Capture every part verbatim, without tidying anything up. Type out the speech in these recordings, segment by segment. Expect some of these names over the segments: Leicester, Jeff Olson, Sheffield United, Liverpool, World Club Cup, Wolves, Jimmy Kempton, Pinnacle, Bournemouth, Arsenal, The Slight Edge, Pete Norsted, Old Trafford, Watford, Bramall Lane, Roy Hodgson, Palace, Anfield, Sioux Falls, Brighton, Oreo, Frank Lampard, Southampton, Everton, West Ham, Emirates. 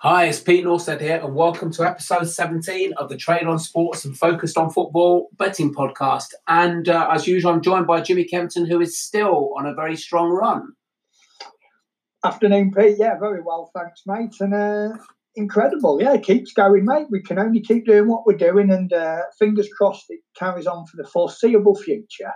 Hi, it's Pete Norsted here and welcome to episode seventeen of the Trade on Sports and Focused on Football betting podcast. And uh, as usual, I'm joined by Jimmy Kempton, who is still on a very strong run. Afternoon, Pete. Yeah, very well, thanks, mate. And uh, incredible. Yeah, it keeps going, mate. We can only keep doing what we're doing and uh, fingers crossed it carries on for the foreseeable future.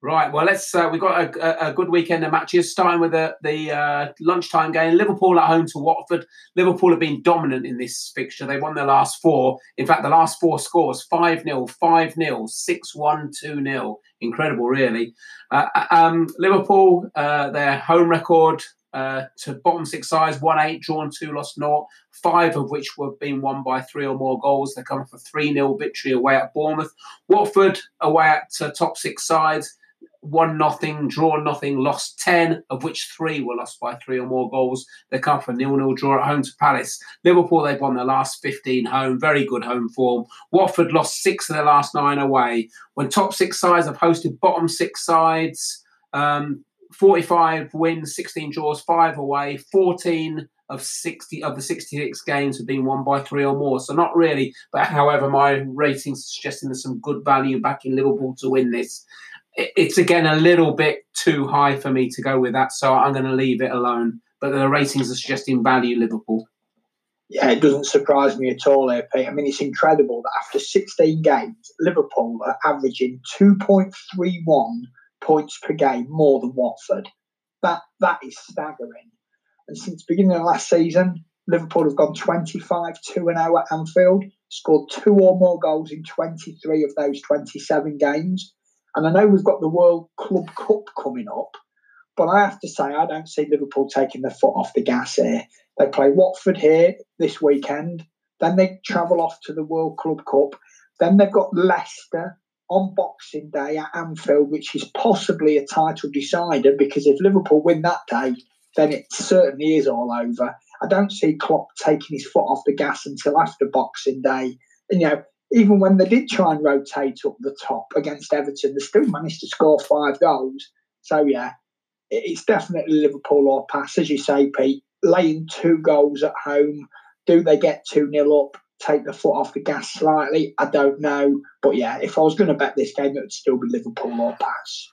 Right, well, let's. Uh, we've got a, a good weekend of matches, starting with the, the uh, lunchtime game. Liverpool at home to Watford. Liverpool have been dominant in this fixture. They won their last four. In fact, the last four scores, five nil, five nil, six one, two nil. Incredible, really. Uh, um, Liverpool, uh, their home record uh, to bottom six sides, one eight, drawn two, lost naught, five of which were being won by three or more goals. They come for a three nil victory away at Bournemouth. Watford away at uh, top six sides. Won nothing, drawn nothing, lost ten, of which three were lost by three or more goals. They come for a nil nil draw at home to Palace. Liverpool, they've won their last fifteen home, very good home form. Watford lost six of their last nine away. When top six sides have hosted bottom six sides, um, forty-five wins, sixteen draws, five away, fourteen of sixty of the sixty-six games have been won by three or more. So not really, but however, my ratings suggesting there's some good value back in Liverpool to win this. It's, again, a little bit too high for me to go with that, so I'm going to leave it alone. But the ratings are suggesting value Liverpool. Yeah, it doesn't surprise me at all here, Pete. I mean, it's incredible that after sixteen games, Liverpool are averaging two point three one points per game more than Watford. That That is staggering. And since the beginning of last season, Liverpool have gone twenty-five two and oh at Anfield, scored two or more goals in twenty-three of those twenty-seven games. And I know we've got the World Club Cup coming up, but I have to say I don't see Liverpool taking their foot off the gas here. They play Watford here this weekend. Then they travel off to the World Club Cup. Then they've got Leicester on Boxing Day at Anfield, which is possibly a title decider because if Liverpool win that day, then it certainly is all over. I don't see Klopp taking his foot off the gas until after Boxing Day. And, you know, even when they did try and rotate up the top against Everton, they still managed to score five goals. So, yeah, it's definitely Liverpool or pass. As you say, Pete, laying two goals at home. Do they get two nil up, take the foot off the gas slightly? I don't know. But, yeah, if I was going to bet this game, it would still be Liverpool or pass.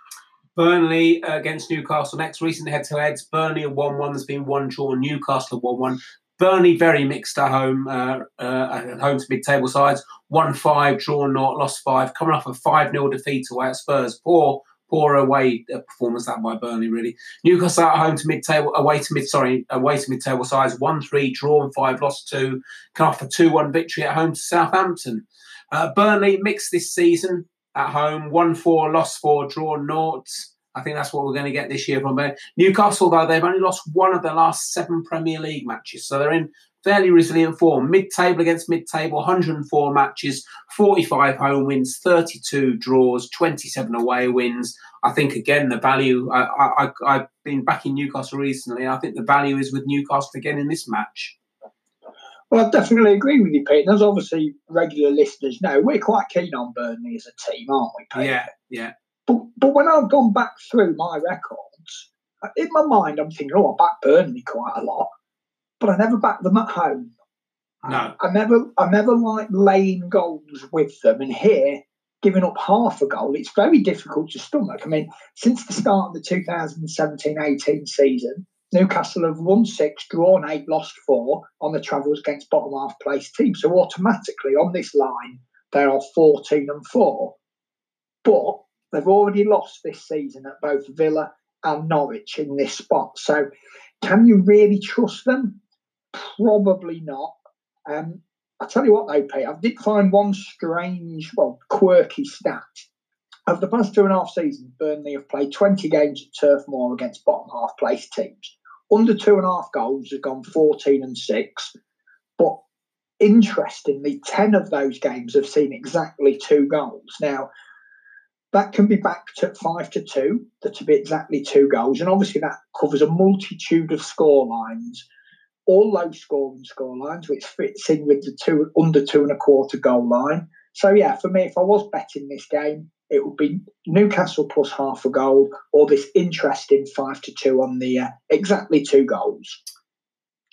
Burnley against Newcastle. Next recent head-to-heads, Burnley at one one. There's been one draw, Newcastle at one one. Burnley very mixed at home, uh, uh, at home to mid-table sides. one five, drawn naught, lost five. Coming off a five nil defeat away at Spurs. Poor, poor away performance that by Burnley, really. Newcastle at home to mid-table, away to mid, sorry, away to mid-table sides. one three, drawn five, lost two. Coming off a two one victory at home to Southampton. Uh, Burnley mixed this season at home. one four, lost four, drawn naught. I think that's what we're going to get this year from there. Newcastle, though, they've only lost one of their last seven Premier League matches. So they're in fairly resilient form. Mid-table against mid-table, one hundred and four matches, forty-five home wins, thirty-two draws, twenty-seven away wins. I think, again, the value, I, I, I've been back in Newcastle recently, and I think the value is with Newcastle again in this match. Well, I definitely agree with you, Pete. And as obviously regular listeners know, we're quite keen on Burnley as a team, aren't we, Pete? Yeah, yeah. But, but when I've gone back through my records, in my mind, I'm thinking, oh, I back Burnley quite a lot, but I never back them at home. No. I, I never I never like laying goals with them. And here, giving up half a goal, it's very difficult to stomach. I mean, since the start of the two thousand seventeen eighteen season, Newcastle have won six, drawn eight, lost four on the travels against bottom half place teams. So automatically on this line, they are fourteen and four. But they've already lost this season at both Villa and Norwich in this spot. So can you really trust them? Probably not. Um, I tell you what, though, Pete, I did find one strange, well, quirky stat. Over the past two and a half seasons, Burnley have played twenty games at Turf Moor against bottom half place teams. Under two and a half goals have gone fourteen and six. But interestingly, ten of those games have seen exactly two goals. Now, that can be backed at five to two, that to be exactly two goals. And obviously that covers a multitude of score lines, all low scoring score lines, which fits in with the two under two and a quarter goal line. So yeah, for me, if I was betting this game, it would be Newcastle plus half a goal or this interesting five to two on the uh, exactly two goals.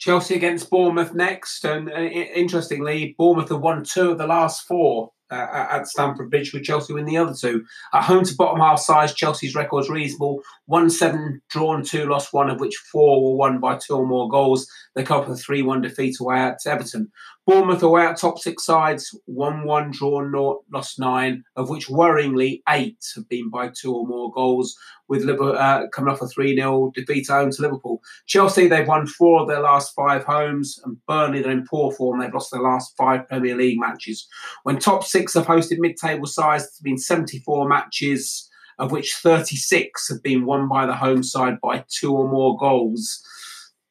Chelsea against Bournemouth next, and uh, interestingly, Bournemouth have won two of the last four uh, at Stamford Bridge, with Chelsea winning the other two. At home to bottom half sides, Chelsea's record's reasonable: one seven drawn, two lost, one of which four were won by two or more goals. They come up with a three one defeat away at Everton. Bournemouth away at top six sides: one one drawn, naught lost nine, of which worryingly eight have been by two or more goals, with Liverpool uh, coming off a three nil defeat at home to Liverpool. Chelsea, they've won four of their last five homes, and Burnley, they're in poor form. They've lost their last five Premier League matches. When top six have hosted mid-table sides, there's been seventy-four matches, of which thirty-six have been won by the home side by two or more goals.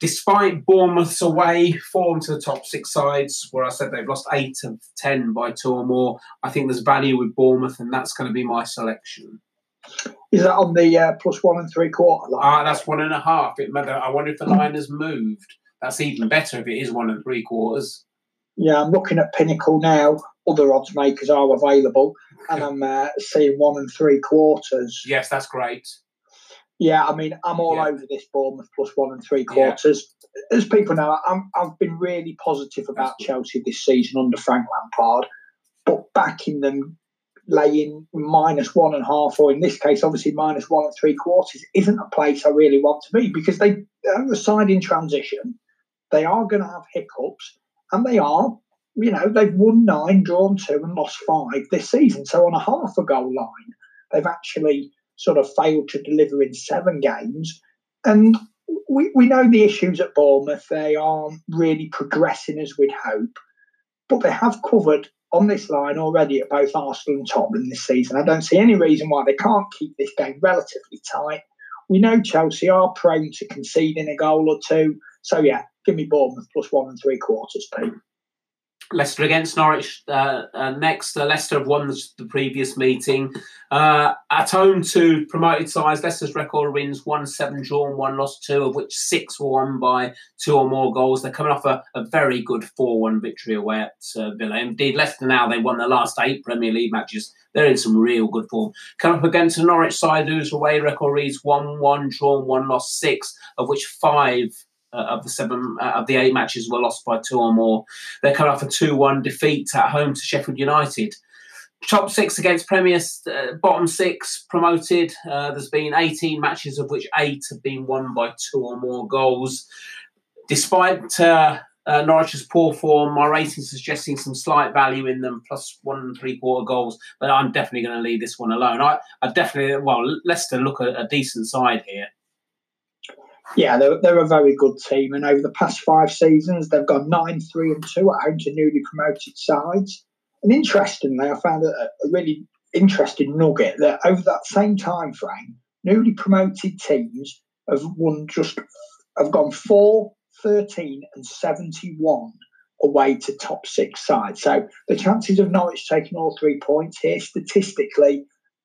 Despite Bournemouth's away form to the top six sides, where I said they've lost eight of ten by two or more, I think there's value with Bournemouth, and that's going to be my selection. Is that on the uh, plus one and three quarter line? Ah, that's one and a half. It, I wonder if the line has moved. That's even better if it is one and three quarters. Yeah, I'm looking at Pinnacle now. Other odds makers are available, and I'm uh, seeing one and three quarters. Yes, that's great. Yeah, I mean, I'm all yeah. over this Bournemouth plus one and three quarters. Yeah. As people know, I'm, I've been really positive about that's Chelsea good. This season under Frank Lampard, but backing them laying minus one and a half, or in this case, obviously minus one and three quarters, isn't a place I really want to be, because they are a side in transition. They are going to have hiccups, and they are, you know, they've won nine, drawn two, and lost five this season. So on a half a goal line, they've actually sort of failed to deliver in seven games. And we, we know the issues at Bournemouth. They aren't really progressing as we'd hope, but they have covered on this line already at both Arsenal and Tottenham this season. I don't see any reason why they can't keep this game relatively tight. We know Chelsea are prone to conceding a goal or two. So, yeah, give me Bournemouth plus one and three quarters, Pete. Leicester against Norwich uh, uh, next. Uh, Leicester have won the, the previous meeting. Uh, at home to promoted sides, Leicester's record wins one seven drawn, one lost two, of which six were won by two or more goals. They're coming off a, a very good four one victory away at uh, Villa. Indeed, Leicester now, they won their last eight Premier League matches. They're in some real good form. Come up against the Norwich side, whose away record reads one one drawn, one lost six, of which five Uh, of the seven uh, of the eight matches were lost by two or more. They cut off a two one defeat at home to Sheffield United. Top six against Premier, uh, bottom six promoted. Uh, there's been eighteen matches, of which eight have been won by two or more goals. Despite uh, uh, Norwich's poor form, my rating suggesting some slight value in them, plus one and three quarter goals. But I'm definitely going to leave this one alone. I, I definitely, well, Leicester look a, a decent side here. Yeah, they're, they're a very good team, and over the past five seasons, they've gone nine, three, and two at home to newly promoted sides. And interestingly, I found a, a really interesting nugget that over that same time frame, newly promoted teams have won just have gone four, thirteen, and seventy-one away to top six sides. So the chances of Norwich taking all three points here statistically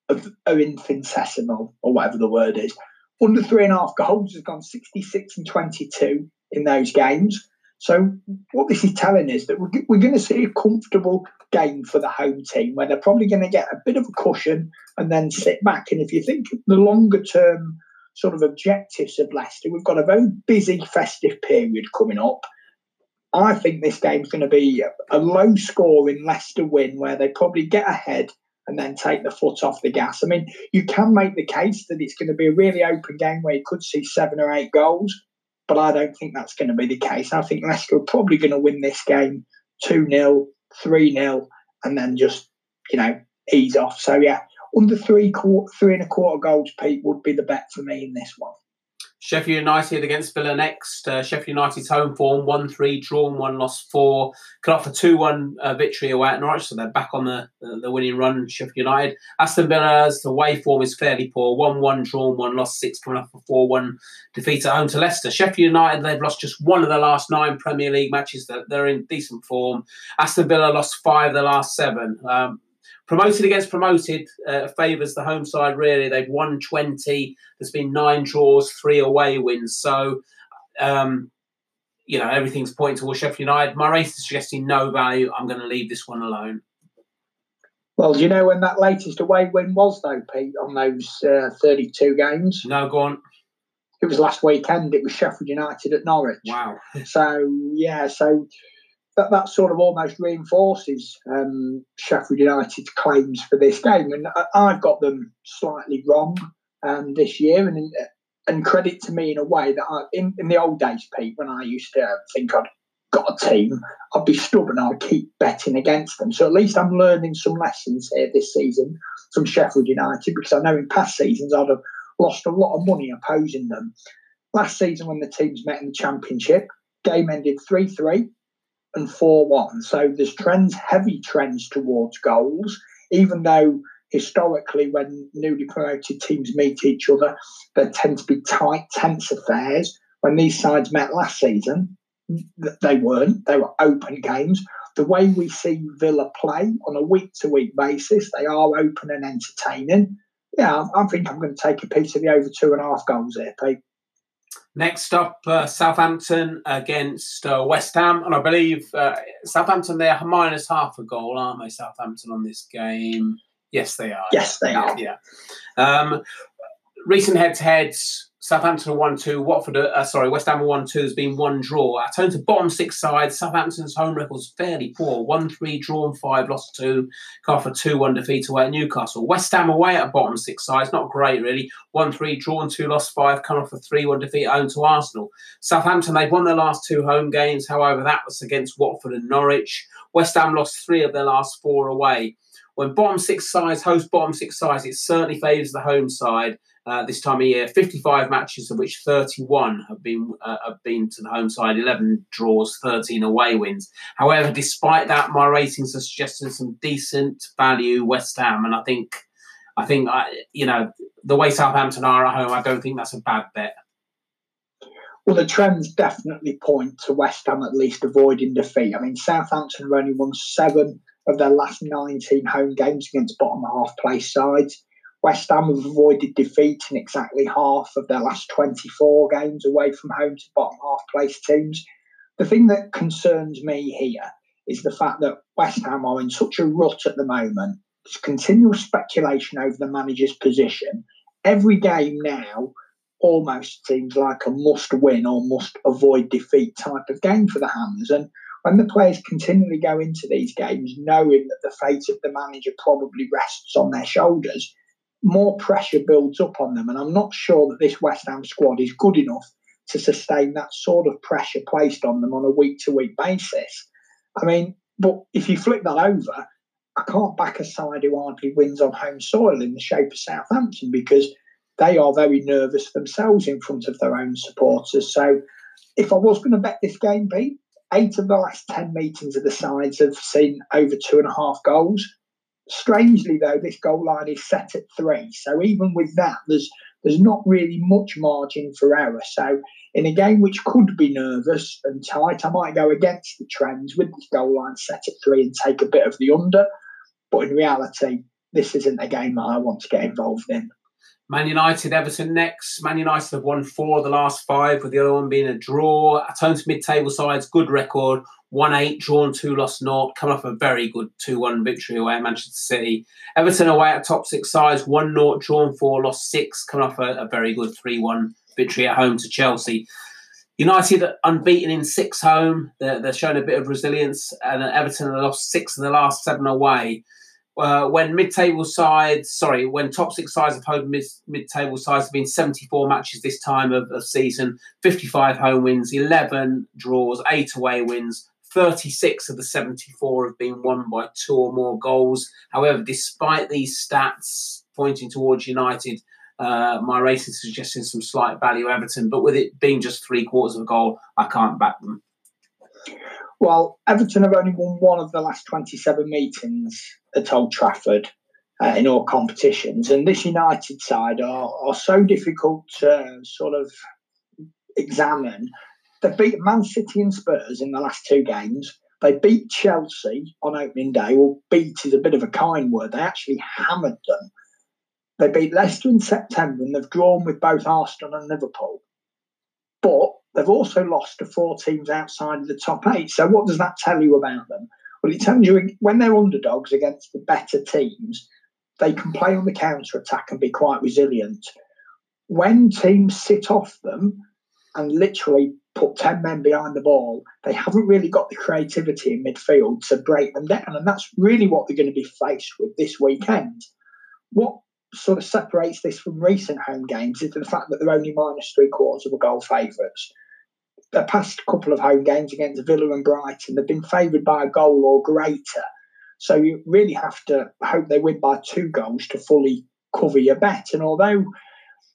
are infinitesimal, or whatever the word is. Under three and a half goals has gone sixty-six and twenty-two in those games. So what this is telling is that we're, we're going to see a comfortable game for the home team, where they're probably going to get a bit of a cushion and then sit back. And if you think of the longer term sort of objectives of Leicester, we've got a very busy festive period coming up. I think this game's going to be a, a low scoring Leicester win, where they probably get ahead and then take the foot off the gas. I mean, you can make the case that it's going to be a really open game where you could see seven or eight goals, but I don't think that's going to be the case. I think Leicester are probably going to win this game two nil, three nil, and then just, you know, ease off. So, yeah, under three, quarter, three and a quarter goals, Pete, would be the bet for me in this one. Sheffield United against Villa next. Uh, Sheffield United's home form, one three drawn, one lost four. Cut off a two one uh, victory away at Norwich, so they're back on the, the, the winning run, Sheffield United. Aston Villa's away form is fairly poor, one one drawn, one lost six, coming off a four one defeat at home to Leicester. Sheffield United, they've lost just one of the last nine Premier League matches. They're, they're in decent form. Aston Villa lost five of the last seven. Um, Promoted against promoted uh, favours the home side, really. They've won twenty. There's been nine draws, three away wins. So, um, you know, everything's pointing towards Sheffield United. My race is suggesting no value. I'm going to leave this one alone. Well, do you know when that latest away win was, though, Pete, on those uh, thirty-two games? No, go on. it was last weekend. It was Sheffield United at Norwich. Wow. So, yeah, so that, that sort of almost reinforces um, Sheffield United's claims for this game. And I, I've got them slightly wrong um, this year. And and credit to me in a way that I, in, in the old days, Pete, when I used to think I'd got a team, I'd be stubborn. I'd keep betting against them. So at least I'm learning some lessons here this season from Sheffield United, because I know in past seasons I'd have lost a lot of money opposing them. Last season when the teams met in the Championship, game ended three three and four one. So there's trends, heavy trends towards goals, even though historically when newly promoted teams meet each other, there tend to be tight, tense affairs. When these sides met last season, they weren't. They were open games. The way we see Villa play on a week-to-week basis, they are open and entertaining. Yeah, I think I'm going to take a piece of the over two and a half goals here, Pete. Next up, uh, Southampton against uh, West Ham. And I believe uh, Southampton, they're minus half a goal, aren't they, Southampton, on this game? Yes, they are. Yes, they are. Yeah. Um, recent head-to-heads, Southampton one two, Watford, uh, sorry, West Ham one two, there's been one draw. I turn to bottom six sides, Southampton's home record's fairly poor. one three, drawn five, lost two, got for two one defeat away at Newcastle. West Ham away at bottom six sides, not great really. one three, drawn two, lost five, come off a three one defeat home to Arsenal. Southampton, they've won their last two home games, however, that was against Watford and Norwich. West Ham lost three of their last four away. When bottom six sides host bottom six sides, it certainly favours the home side. Uh, this time of year, fifty-five matches, of which thirty-one have been uh, have been to the home side, eleven draws, thirteen away wins. However, despite that, my ratings are suggesting some decent value West Ham, and I think, I think, I, you know, the way Southampton are at home, I don't think that's a bad bet. Well, the trends definitely point to West Ham at least avoiding defeat. I mean, Southampton have only won seven of their last nineteen home games against bottom half place sides. West Ham have avoided defeat in exactly half of their last twenty-four games away from home to bottom half-place teams. The thing that concerns me here is the fact that West Ham are in such a rut at the moment. There's continual speculation over the manager's position. Every game now almost seems like a must-win or must-avoid defeat type of game for the Hammers. And when the players continually go into these games knowing that the fate of the manager probably rests on their shoulders, more pressure builds up on them, and I'm not sure that this West Ham squad is good enough to sustain that sort of pressure placed on them on a week-to-week basis. I mean, but if you flip that over, I can't back a side who hardly wins on home soil in the shape of Southampton, because they are very nervous themselves in front of their own supporters. So if I was going to bet this game, Pete, eight of the last ten meetings of the sides have seen over two and a half goals. Strangely, though, this goal line is set at three. So even with that, there's there's not really much margin for error. So in a game which could be nervous and tight, I might go against the trends with this goal line set at three and take a bit of the under. But in reality, this isn't a game that I want to get involved in. Man United, Everton next. Man United have won four of the last five, with the other one being a draw. I turn to mid-table sides, good record. one eight, drawn two, lost naught. Come off a very good two one victory away at Manchester City. Everton away at top six sides, one nil, drawn four, lost six. Come off a, a very good three one victory at home to Chelsea. United unbeaten in six home. They're, they're showing a bit of resilience. And Everton have lost six of the last seven away. Uh, when mid-table sides, sorry, when top six sides have home mid, mid-table sides, have been seventy-four matches this time of, of season, fifty-five home wins, eleven draws, eight away wins. thirty-six of the seventy-four have been won by two or more goals. However, despite these stats pointing towards United, uh, my rating is suggesting some slight value Everton, but with it being just three quarters of a goal, I can't back them. Well, Everton have only won one of the last twenty-seven meetings at Old Trafford uh, in all competitions, and this United side are, are so difficult to sort of examine. They beat Man City and Spurs in the last two games. They beat Chelsea on opening day. Well, beat is a bit of a kind word. They actually hammered them. They beat Leicester in September, and they've drawn with both Arsenal and Liverpool. But they've also lost to four teams outside of the top eight. So what does that tell you about them? Well, it tells you when they're underdogs against the better teams, they can play on the counter-attack and be quite resilient. when teams sit off them and literally put ten men behind the ball, they haven't really got the creativity in midfield to break them down. And that's really what they're going to be faced with this weekend. What sort of separates this from recent home games is the fact that they're only minus three quarters of a goal favourites. The past couple of home games against Villa and Brighton, they've been favoured by a goal or greater. So you really have to hope they win by two goals to fully cover your bet. And although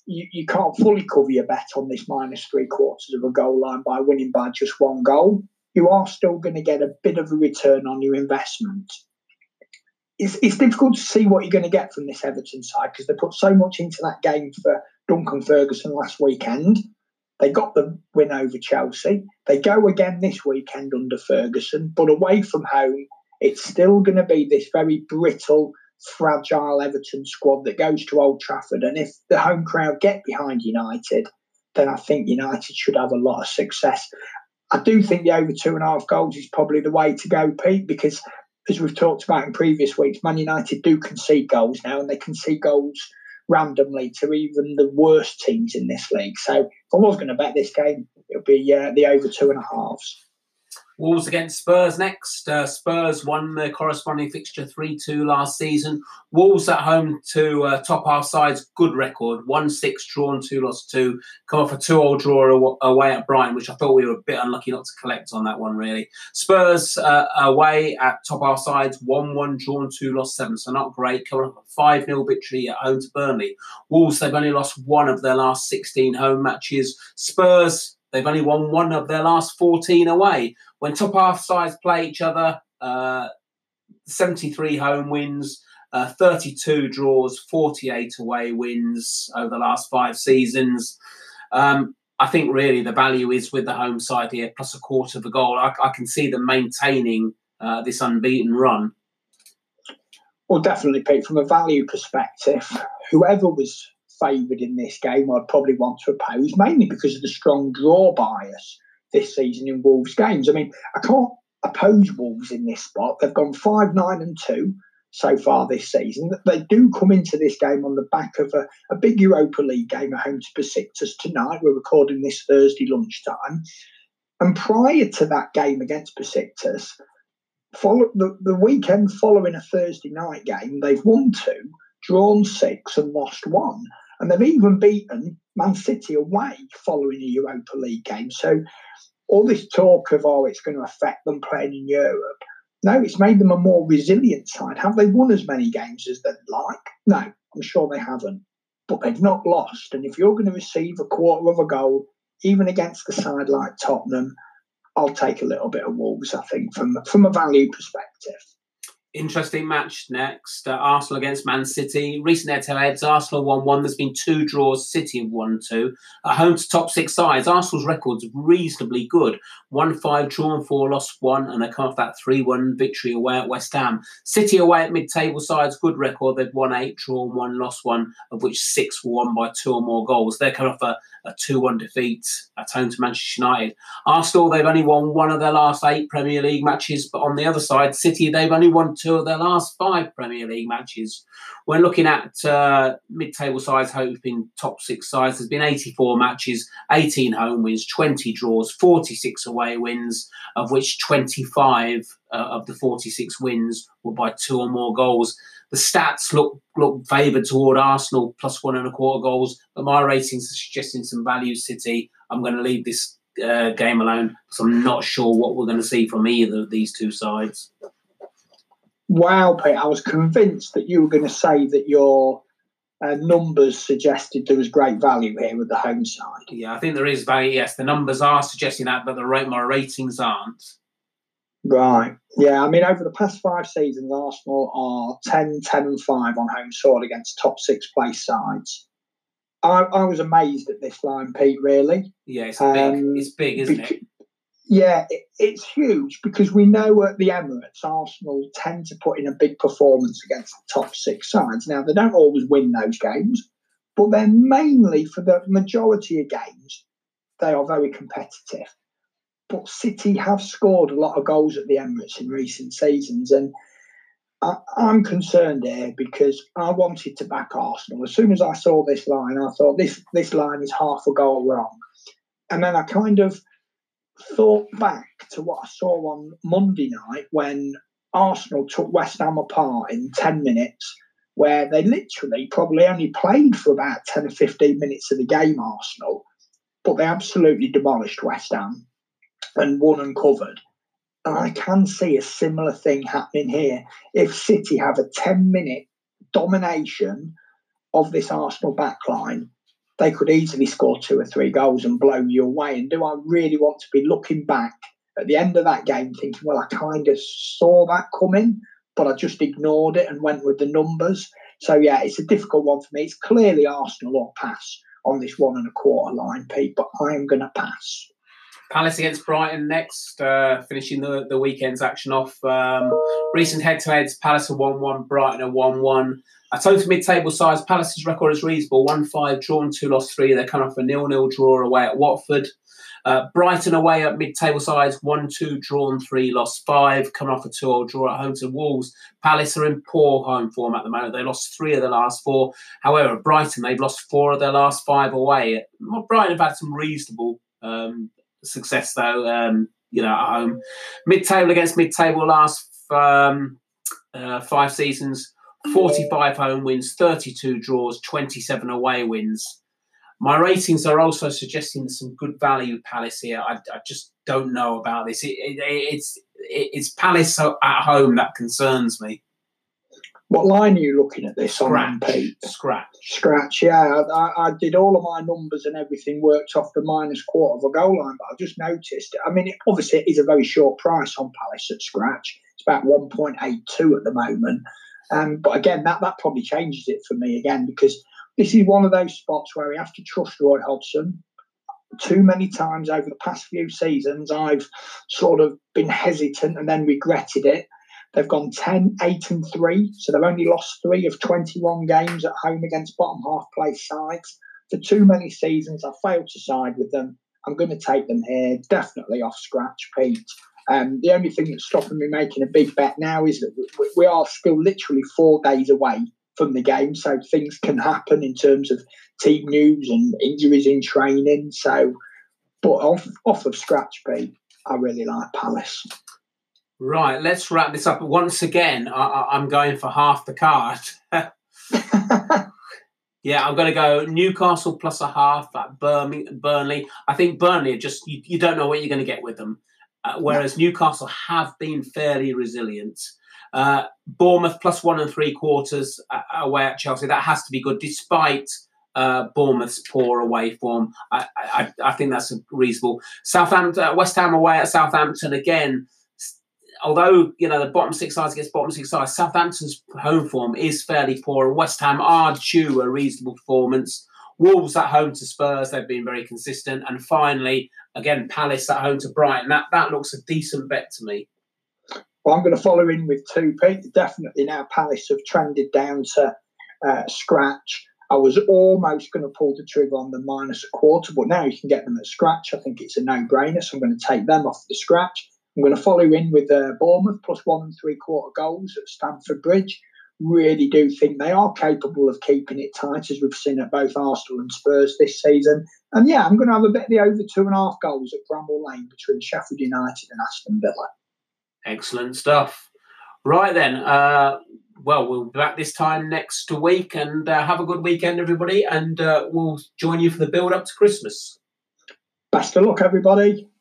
you, you can't fully cover your bet on this minus three quarters of a goal line by winning by just one goal, you are still going to get a bit of a return on your investment. It's, it's difficult to see what you're going to get from this Everton side because they put so much into that game for Duncan Ferguson last weekend. They got the win over Chelsea. They go again this weekend under Ferguson, but away from home, it's still going to be this very brittle, fragile Everton squad that goes to Old Trafford. And if the home crowd get behind United, then I think United should have a lot of success. I do think the over two and a half goals is probably the way to go, Pete, because as we've talked about in previous weeks, Man United do concede goals now, and they concede goals randomly to even the worst teams in this league. So if I was going to bet this game, it would be uh, the over two and a halves. Wolves against Spurs next. Uh, Spurs won the corresponding fixture three two last season. Wolves at home to uh, top half sides, good record. one six drawn, two lost two. Come off a two all draw away at Brighton, which I thought we were a bit unlucky not to collect on that one, really. Spurs uh, away at top half sides, one one drawn, two lost seven. So not great. Coming off a five nil victory at home to Burnley. Wolves, they've only lost one of their last sixteen home matches. Spurs, they've only won one of their last fourteen away. When top half sides play each other, uh, seventy-three home wins, uh, thirty-two draws, forty-eight away wins over the last five seasons. Um, I think really the value is with the home side here, plus a quarter of a goal. I, I can see them maintaining uh, this unbeaten run. Well, definitely, Pete, from a value perspective, whoever was favoured in this game, I'd probably want to oppose, mainly because of the strong draw bias this season in Wolves games. I mean, I can't oppose Wolves in this spot. They've gone five nine and two so far this season. They do come into this game on the back of a, a big Europa League game at home to Besiktas tonight. We're recording this Thursday lunchtime. And prior to that game against Besiktas, follow, the, the weekend following a Thursday night game, they've won two, drawn six and lost one. And they've even beaten Man City away following a Europa League game. So all this talk of, oh, it's going to affect them playing in Europe. No, it's made them a more resilient side. Have they won as many games as they'd like? No, I'm sure they haven't. But they've not lost. And if you're going to receive a quarter of a goal, even against a side like Tottenham, I'll take a little bit of Wolves, I think, from, from a value perspective. Interesting match next. Uh, Arsenal against Man City. Recent head-to-heads, Arsenal one one. There's been two draws, City one two. At home to top six sides, Arsenal's record's reasonably good. one five, drawn four, lost one, and they come off that three one victory away at West Ham. City away at mid-table sides, good record. They've won eight, drawn one, lost one, of which six were won by two or more goals. They're coming off a, a two one defeat at home to Manchester United. Arsenal, they've only won one of their last eight Premier League matches, but on the other side, City, they've only won two two of their last five Premier League matches. We're looking at uh, mid-table sides hoping top six sides. There's been eighty-four matches, eighteen home wins, twenty draws, forty-six away wins, of which twenty-five uh, of the forty-six wins were by two or more goals. The stats look look favoured toward Arsenal, plus one and a quarter goals, but my ratings are suggesting some value City. I'm going to leave this uh, game alone because I'm not sure what we're going to see from either of these two sides. Wow, Pete, I was convinced that you were going to say that your uh, numbers suggested there was great value here with the home side. Yeah, I think there is value, yes. The numbers are suggesting that, but the rate, my ratings aren't. Right. Yeah, I mean, over the past five seasons, Arsenal are ten, ten and five on home soil against top six place sides. I, I was amazed at this line, Pete, really. Yeah, it's um, big. It's big, isn't bec- it? Yeah, it's huge because we know at the Emirates, Arsenal tend to put in a big performance against the top six sides. Now, they don't always win those games, but they're mainly, for the majority of games, they are very competitive. But City have scored a lot of goals at the Emirates in recent seasons. And I, I'm concerned here because I wanted to back Arsenal. As soon as I saw this line, I thought this this line is half a goal wrong. And then I kind of thought back to what I saw on Monday night when Arsenal took West Ham apart in ten minutes, where they literally probably only played for about ten or fifteen minutes of the game, Arsenal, but they absolutely demolished West Ham and won and covered. And I can see a similar thing happening here. If City have a ten-minute domination of this Arsenal backline, they could easily score two or three goals and blow you away. And do I really want to be looking back at the end of that game thinking, well, I kind of saw that coming, but I just ignored it and went with the numbers? So, yeah, it's a difficult one for me. It's clearly Arsenal or pass on this one and a quarter line, Pete, but I am going to pass. Palace against Brighton next, uh, finishing the, the weekend's action off. Um, recent head-to-heads, Palace are one one, Brighton are one one. A total mid-table size, Palace's record is reasonable, one five, drawn two, lost three. They're coming off a nil nil draw away at Watford. Uh, Brighton away at mid-table size, one two, drawn three, lost five. Coming off a two all draw at home to Wolves. Palace are in poor home form at the moment. They lost three of their last four. However, Brighton, they've lost four of their last five away. Well, Brighton have had some reasonable um, success, though, um, you know, at home. Mid-table against mid-table last um, uh, five seasons. forty-five home wins, thirty-two draws, twenty-seven away wins. My ratings are also suggesting some good value Palace here. I, I just don't know about this. It, it, it's it, it's Palace at home that concerns me. What line are you looking at this on, Pete? Scratch. Scratch, yeah. I, I did all of my numbers and everything worked off the minus quarter of a goal line, but I just noticed, I mean, it, obviously it is a very short price on Palace at Scratch. It's about one point eight two at the moment. Um, but again, that, that probably changes it for me again, because this is one of those spots where we have to trust Roy Hodgson. Too many times over the past few seasons, I've sort of been hesitant and then regretted it. They've gone ten, eight and three, so they've only lost three of twenty-one games at home against bottom half place sides. For too many seasons, I failed to side with them. I'm going to take them here, definitely off Scratch, Pete. Um, the only thing that's stopping me making a big bet now is that we, we are still literally four days away from the game, so things can happen in terms of team news and injuries in training. So, but off, off of Scratch, Pete, I really like Palace. Right, let's wrap this up. Once again, I, I, I'm going for half the card. Yeah, I'm going to go Newcastle plus a half at Burnley. I think Burnley, just you, you don't know what you're going to get with them. Uh, whereas Newcastle have been fairly resilient. Uh, Bournemouth plus one and three quarters away at Chelsea. That has to be good, despite uh, Bournemouth's poor away form. I, I, I think that's reasonable. Southampton, uh, West Ham away at Southampton again. Although, you know, the bottom six sides against bottom six sides, Southampton's home form is fairly poor, and West Ham are due a reasonable performance. Wolves at home to Spurs, they've been very consistent. And finally, again, Palace at home to Brighton. That that looks a decent bet to me. Well, I'm going to follow in with two, Pete. Definitely now Palace have trended down to uh, Scratch. I was almost going to pull the trigger on the minus a quarter, but now you can get them at Scratch. I think it's a no-brainer, so I'm going to take them off the Scratch. I'm going to follow in with uh, Bournemouth plus one and three-quarter goals at Stamford Bridge. Really do think they are capable of keeping it tight, as we've seen at both Arsenal and Spurs this season. And yeah, I'm going to have a bit of the over two and a half goals at Bramall Lane between Sheffield United and Aston Villa. Excellent stuff. Right then, uh, well, we'll be back this time next week, and uh, have a good weekend, everybody, and uh, we'll join you for the build-up to Christmas. Best of luck, everybody.